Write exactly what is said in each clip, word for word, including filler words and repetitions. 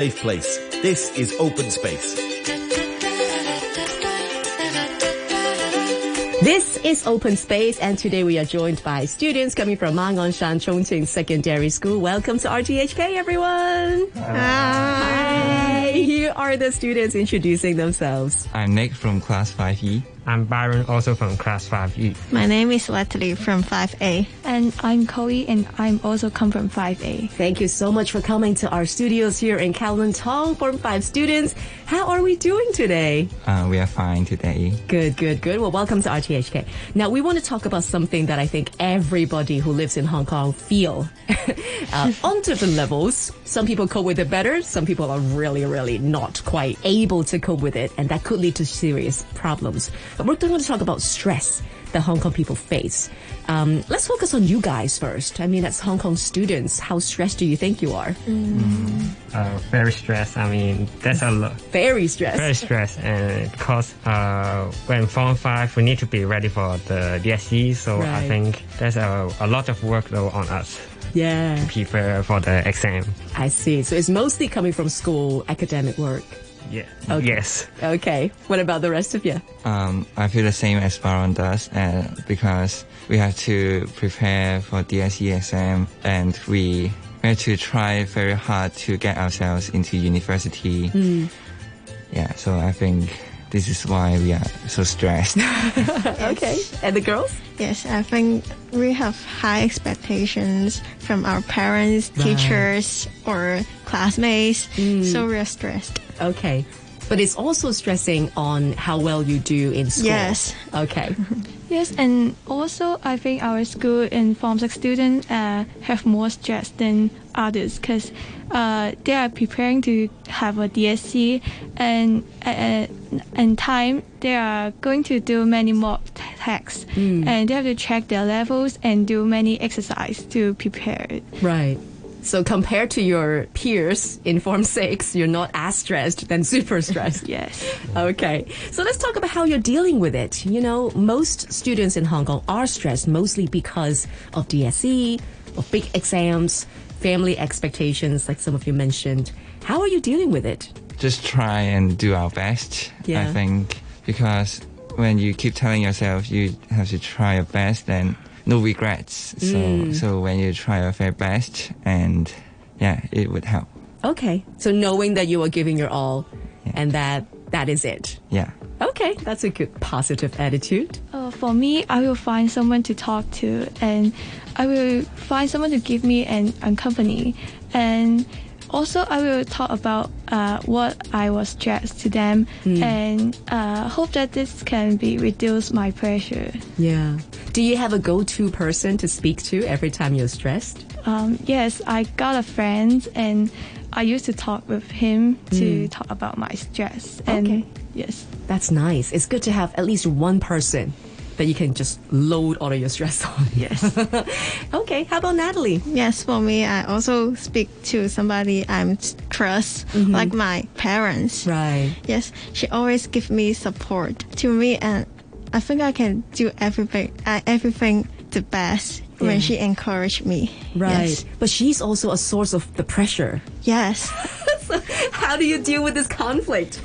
Safe place. This is Open Space. This is Open Space, and today we are joined by students coming from Ma On Shan Tsung Tsin Secondary School. Welcome to R T H K, everyone. Hi. Hi. Here are the students introducing themselves. I'm Nick from Class five E. I'm Byron, also from Class five E. My name is Wetley from five A. And I'm Chloe, and I'm also come from five A. Thank you so much for coming to our studios here in Kowloon Tong, Form five students. How are we doing today? Uh, we are fine today. Good, good, good. Well, welcome to R T H K. Now, we want to talk about something that I think everybody who lives in Hong Kong feel uh, on different levels. Some people cope with it better. Some people are really, really not quite able to cope with it, and that could lead to serious problems. But we're going to talk about stress that Hong Kong people face. Um, let's focus on you guys first. I mean, as Hong Kong students, how stressed do you think you are? Mm. Mm. Uh, very stressed. I mean, that's a lot. Very stressed. Very stressed. And because uh, when Form five, we need to be ready for the D S E. So right. I think there's a, a lot of workload on us. Yeah. To prepare for the exam. I see. So it's mostly coming from school, academic work. Yeah. Okay. Yes. Okay. What about the rest of you? Um, I feel the same as Baron does, uh, because we have to prepare for D S E exam, and we have to try very hard to get ourselves into university. Mm. Yeah. So I think this is why we are so stressed. Okay. And the girls? Yes, I think we have high expectations from our parents, right. teachers, or classmates. Mm. So we are stressed. Okay. But it's also stressing on how well you do in school. Yes. Okay. Yes, and also I think our school and Form six students uh, have more stress than others because uh, they are preparing to have a D S E, and uh, in time they are going to do many mock tests. Mm. And they have to check their levels and do many exercises to prepare it. Right. So compared to your peers in Form six, you're not as stressed than super stressed. Yes. Okay. So let's talk about how you're dealing with it. You know, most students in Hong Kong are stressed mostly because of D S E, of big exams, family expectations, like some of you mentioned. How are you dealing with it? Just try and do our best, yeah. I think. Because when you keep telling yourself you have to try your best, then no regrets. So, mm. so when you try your very best, and yeah, it would help. Okay. So knowing that you are giving your all, yeah. and that that is it. Yeah. Okay. That's a good positive attitude. Uh, for me, I will find someone to talk to, and I will find someone to give me and, and company. And also, I will talk about uh, what I was stressed to them, mm. and uh, hope that this can be reduce my pressure. Yeah. Do you have a go-to person to speak to every time you're stressed? Um, yes, I got a friend, and I used to talk with him to mm. talk about my stress. And okay. Yes. That's nice. It's good to have at least one person that you can just load all of your stress on. Yes. Okay. How about Natalie? Yes, for me, I also speak to somebody I trust, mm-hmm. like my parents. Right. Yes, she always gives me support to me, and I think I can do everything, uh, everything the best. Yeah. When she encouraged me. Right. Yes. But she's also a source of the pressure. Yes. So how do you deal with this conflict?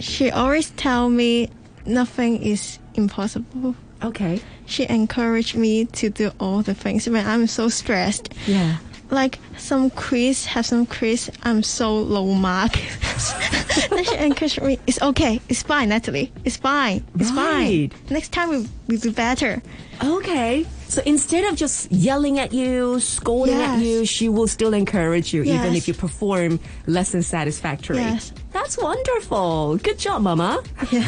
She always tell me nothing is impossible. Okay. She encouraged me to do all the things when I'm so stressed. Yeah. Like some quiz, have some quiz, I'm so low mark. Then she encouraged me, it's okay, it's fine, Natalie, it's fine, it's right. fine. Next time we we do better. Okay. So instead of just yelling at you, scolding yes. at you, she will still encourage you, yes. even if you perform less than satisfactory. Yes. That's wonderful. Good job, Mama. Yeah.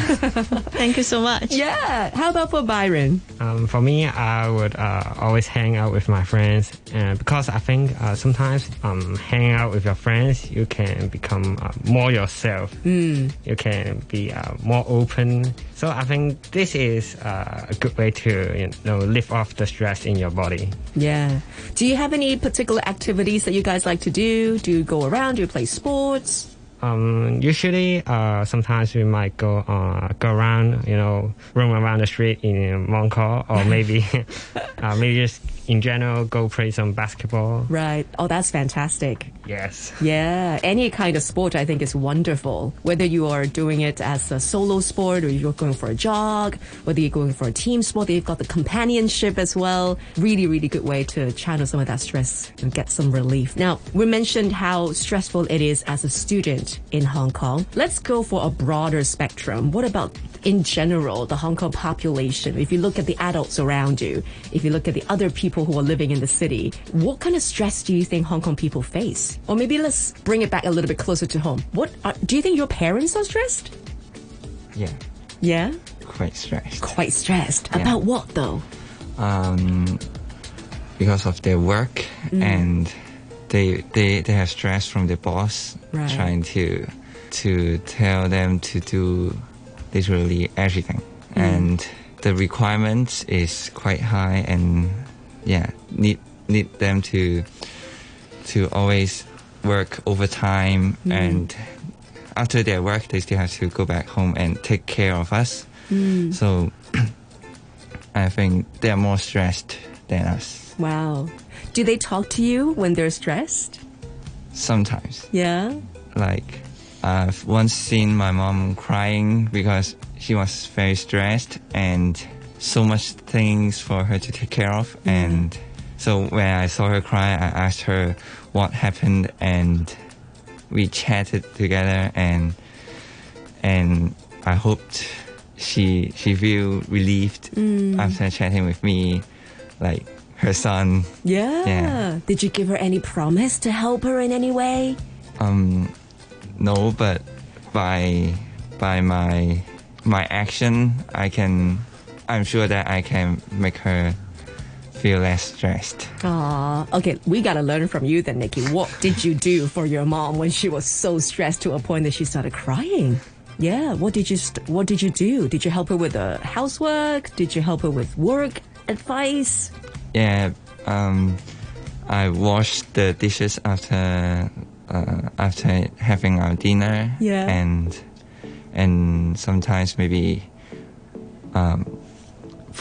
Thank you so much. Yeah. How about for Byron? Um, for me, I would uh, always hang out with my friends, uh, because I think uh, sometimes um, hanging out with your friends, you can become uh, more yourself. Mm. You can be uh, more open. So I think this is uh, a good way to, you know, lift off the stress in your body. Yeah. Do you have any particular activities that you guys like to do? Do you go around? Do you play sports? Um, usually, uh, sometimes we might go uh, go around, you know, roam around the street in Mongkok, or maybe uh, maybe just in general go play some basketball. Right. Oh, that's fantastic. Yes. Yeah. Any kind of sport, I think, is wonderful. Whether you are doing it as a solo sport, or you're going for a jog, whether you're going for a team sport, they've got the companionship as well. Really, really good way to channel some of that stress and get some relief. Now, we mentioned how stressful it is as a student in Hong Kong. Let's go for a broader spectrum. What about in general, the Hong Kong population? If you look at the adults around you, if you look at the other people who are living in the city, what kind of stress do you think Hong Kong people face? Or maybe let's bring it back a little bit closer to home. What are, do you think your parents are stressed? Yeah. Yeah? Quite stressed. Quite stressed. Yeah. About what though? Um, because of their work mm. and They, they they have stress from their boss, right, trying to to tell them to do literally everything. Mm. And the requirement is quite high, and yeah, need need them to to always work overtime, mm. and after their work they still have to go back home and take care of us. Mm. So I think they are more stressed than us. Wow. Do they talk to you when they're stressed? Sometimes. Yeah? Like, I've once seen my mom crying because she was very stressed and so much things for her to take care of. Mm. And so when I saw her cry, I asked her what happened, and we chatted together, and and I hoped she, she feel relieved mm. after chatting with me, like her son. Yeah. yeah. Did you give her any promise to help her in any way? Um, no, but by by my my action, I can. I'm sure that I can make her feel less stressed. Ah, okay. We gotta learn from you then, Nikki. What did you do for your mom when she was so stressed to a point that she started crying? Yeah. What did you st- What did you do? Did you help her with the housework? Did you help her with work advice? Yeah, um, I washed the dishes after uh, after having our dinner. Yeah. And and sometimes maybe um,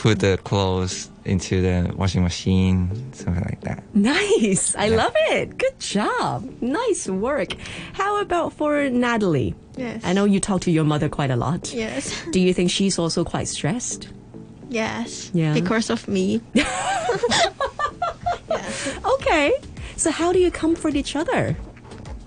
put the clothes into the washing machine, something like that. Nice, I yeah. love it. Good job, nice work. How about for Natalie? Yes. I know you talk to your mother quite a lot. Yes. Do you think she's also quite stressed? Yes, yeah. Because of me. Yes. Okay, so how do you comfort each other?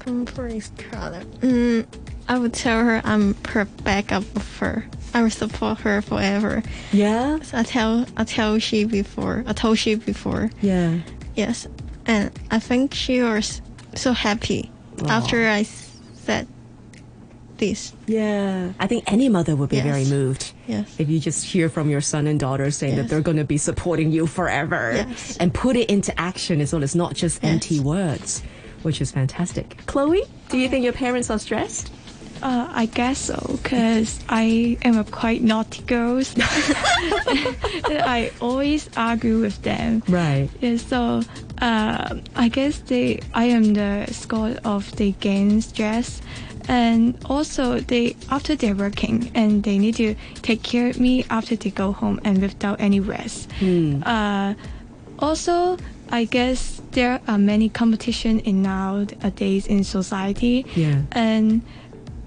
Comfort each other. Mm, I would tell her I'm her backup of her. I will support her forever. Yeah. So I tell I tell she before. I told she before. Yeah. Yes, and I think she was so happy Aww. After I said this. Yeah, I think any mother would be yes. very moved. Yes. If you just hear from your son and daughter saying yes. that they're going to be supporting you forever yes. and put it into action, so it's not just yes. empty words, which is fantastic. Chloe, do you think your parents are stressed? Uh, I guess so, because I am a quite naughty girl. I always argue with them. Right. Yeah, so uh, I guess they. I am the score of the game stress. And also, they after they're working and they need to take care of me after they go home and without any rest. Mm. Uh, also, I guess there are many competition in nowadays in society. Yeah. And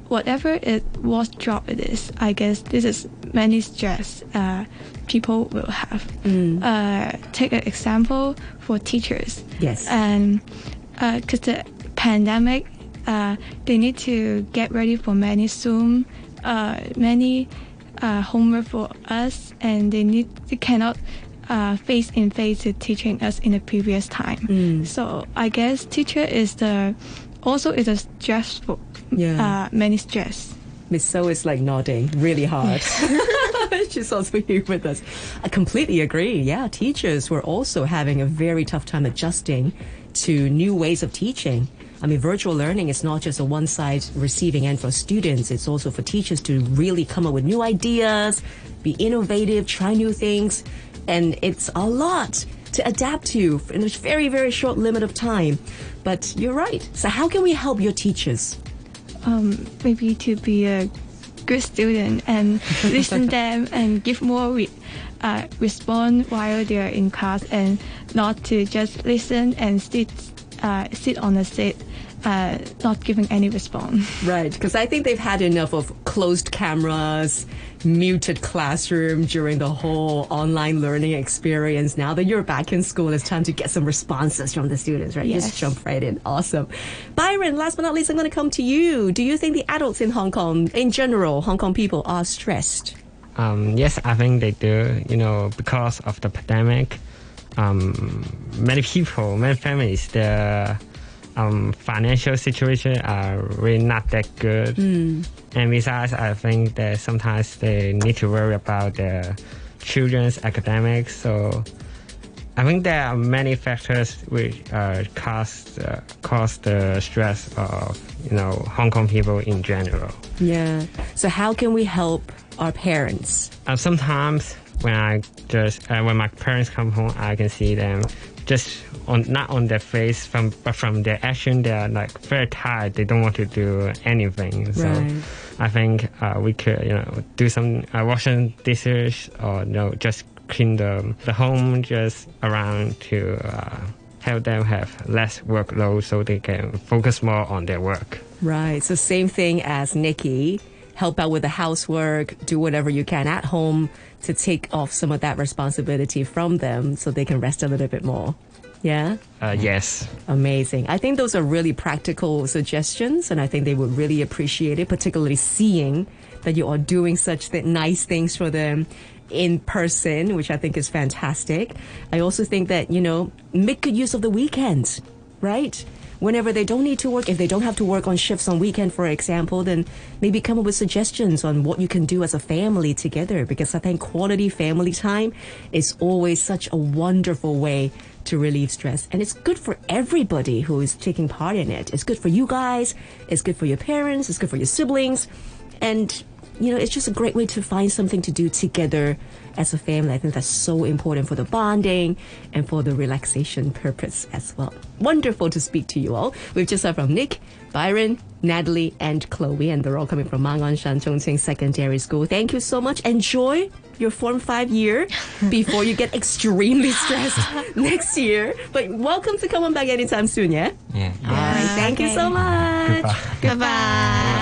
whatever it what job it is, I guess this is many stress uh, people will have. Mm. Uh, take an example for teachers. Yes. And uh, 'cause the pandemic. Uh, they need to get ready for many Zoom, uh, many uh, homework for us, and they need they cannot uh, face in face to teaching us in the previous time. Mm. So I guess teacher is the also is a stressful, yeah. uh, many stress. Miss So is like nodding really hard. She's also here with us. I completely agree. Yeah, teachers were also having a very tough time adjusting to new ways of teaching. I mean, virtual learning is not just a one-side receiving end for students. It's also for teachers to really come up with new ideas, be innovative, try new things. And it's a lot to adapt to in a very, very short limit of time. But you're right. So how can we help your teachers? um, maybe to be a good student and listen them and give more re uh, respond while they are in class, and not to just listen and sit uh, sit on a seat. Uh, not giving any response. Right, because I think they've had enough of closed cameras, muted classroom during the whole online learning experience. Now that you're back in school, it's time to get some responses from the students, right? Yes. Just jump right in. Awesome. Byron, last but not least, I'm going to come to you. Do you think the adults in Hong Kong, in general, Hong Kong people, are stressed? Um, yes, I think they do. You know, because of the pandemic, um, many people, many families, they're Um, financial situation are really not that good, mm. and besides, I think that sometimes they need to worry about their children's academics. So I think there are many factors which uh, cause uh, cause the stress of you know Hong Kong people in general. Yeah. So how can we help our parents? Uh, sometimes when I just uh, when my parents come home, I can see them just. On, not on their face, from but from their action, they are like very tired. They don't want to do anything. So right. I think uh, we could, you know, do some uh, washing dishes or you know, just clean the the home just around to uh, help them have less workload so they can focus more on their work. Right. So same thing as Nikki. Help out with the housework, do whatever you can at home to take off some of that responsibility from them so they can rest a little bit more. Yeah? Uh, yes. Amazing. I think those are really practical suggestions, and I think they would really appreciate it, particularly seeing that you are doing such th- nice things for them in person, which I think is fantastic. I also think that, you know, make good use of the weekends, right? Whenever they don't need to work, if they don't have to work on shifts on weekend, for example, then maybe come up with suggestions on what you can do as a family together, because I think quality family time is always such a wonderful way to relieve stress. And it's good for everybody who is taking part in it. It's good for you guys. It's good for your parents. It's good for your siblings. And, you know, it's just a great way to find something to do together as a family. I think that's so important for the bonding and for the relaxation purpose as well. Wonderful to speak to you all. We've just heard from Nick, Byron, Natalie, and Chloe, and they're all coming from Ma On Shan Tsung Tsin Secondary School. Thank you so much. Enjoy your Form five year before you get extremely stressed next year. But welcome to coming back anytime soon, yeah? Yeah. yeah. All right. Thank okay. you so much. Goodbye. Goodbye. Goodbye.